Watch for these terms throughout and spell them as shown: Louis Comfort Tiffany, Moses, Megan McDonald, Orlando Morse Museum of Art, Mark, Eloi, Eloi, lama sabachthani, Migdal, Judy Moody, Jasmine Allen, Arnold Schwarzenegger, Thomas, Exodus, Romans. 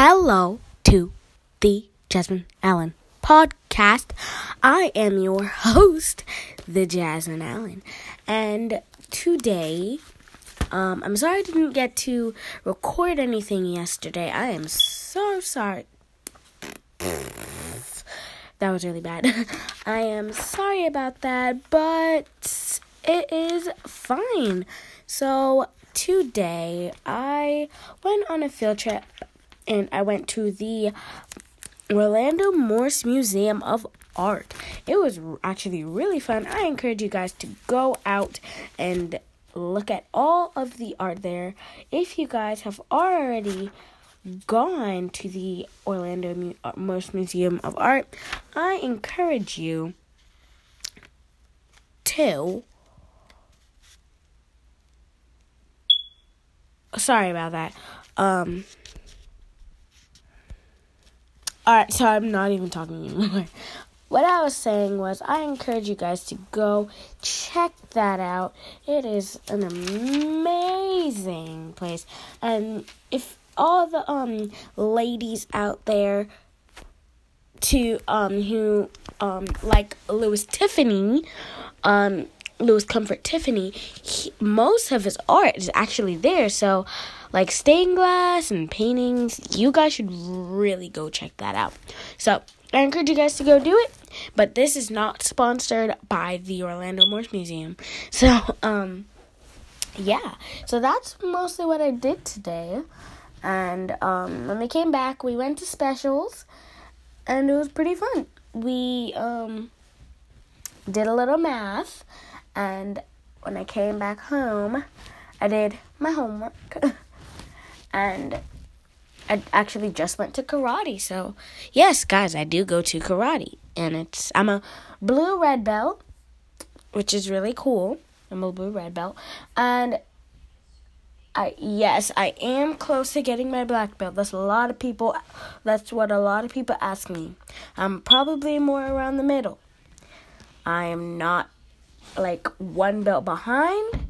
Hello to the Jasmine Allen podcast. I am your host, the Jasmine Allen. And today, I'm sorry I didn't get to record anything yesterday. I am so sorry. That was really bad. I am sorry about that, but it is fine. So today, I went on a field trip. And I went to the Orlando Morse Museum of Art. It was actually really fun. I encourage you guys to go out and look at all of the art there. If you guys have already gone to the Orlando Morse Museum of Art, I encourage you to... Sorry about that. Alright, so I'm not even talking anymore. What I was saying was I encourage you guys to go check that out. It is an amazing place. And if all the ladies out there to who like Louis Comfort Tiffany, most of his art is actually there, so like stained glass and paintings, you guys should really go check that out. So I encourage you guys to go do it, but this is not sponsored by the Orlando Morse Museum. So, yeah. So that's mostly what I did today. And when we came back, we went to specials, and it was pretty fun. We did a little math, and when I came back home, I did my homework. And I actually just went to karate, so yes, guys, I do go to karate, and I'm a blue red belt, which is really cool. I'm a blue red belt, and I am close to getting my black belt. That's what a lot of people ask me. I'm probably more around the middle. I am not like one belt behind,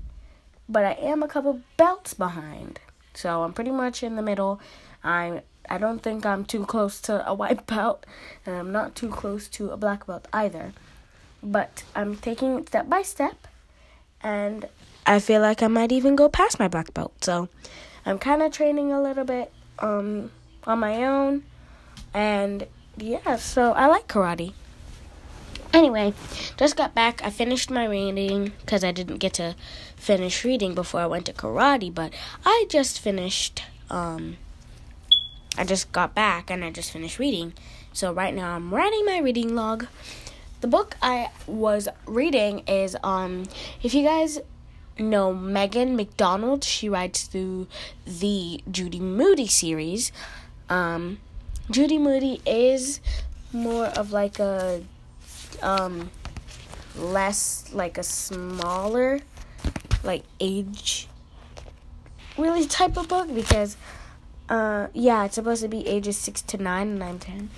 but I am a couple belts behind. So I'm pretty much in the middle. I don't think I'm too close to a white belt, and I'm not too close to a black belt either. But I'm taking it step by step, and I feel like I might even go past my black belt. So I'm kind of training a little bit on my own, and yeah, so I like karate. Anyway, just got back. I finished my reading because I didn't get to finish reading before I went to karate. But I just finished. I just got back and I just finished reading. So right now I'm writing my reading log. The book I was reading is if you guys know Megan McDonald, she writes through the Judy Moody series. Judy Moody is more of like a less like a smaller like age really type of book, because it's supposed to be ages 6 to 9, and I'm 10.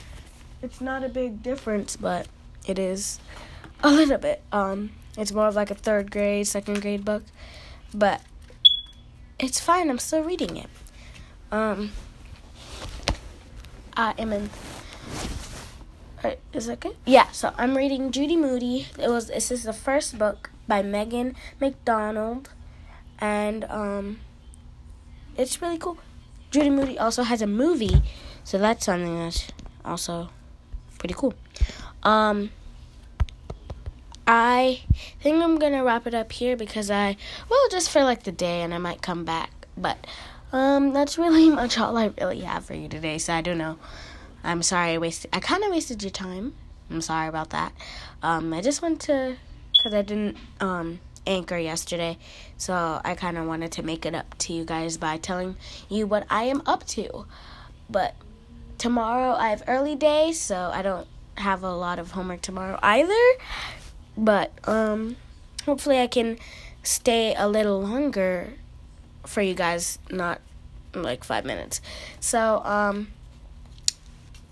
It's not a big difference, but it is a little bit. It's more of like a 3rd grade, 2nd grade book, but it's fine. I'm still reading it. I am in. Right, is that good? Yeah, so I'm reading Judy Moody. This is the first book by Megan McDonald, and it's really cool. Judy Moody also has a movie, so that's something that's also pretty cool. I think I'm gonna wrap it up here because just for like the day, and I might come back, but that's really much all I really have for you today. So I don't know. I'm sorry I kind of wasted your time. I'm sorry about that. I just went to... Because I didn't anchor yesterday. So I kind of wanted to make it up to you guys by telling you what I am up to. But tomorrow I have early day, so I don't have a lot of homework tomorrow either. But hopefully I can stay a little longer for you guys. Not like 5 minutes. So...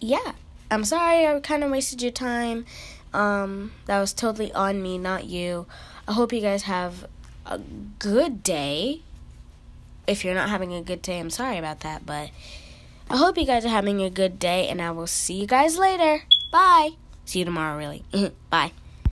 yeah, I'm sorry I kind of wasted your time. That was totally on me, not you. I hope you guys have a good day. If you're not having a good day, I'm sorry about that, but I hope you guys are having a good day, and I will see you guys later. Bye. See you tomorrow, really. Bye.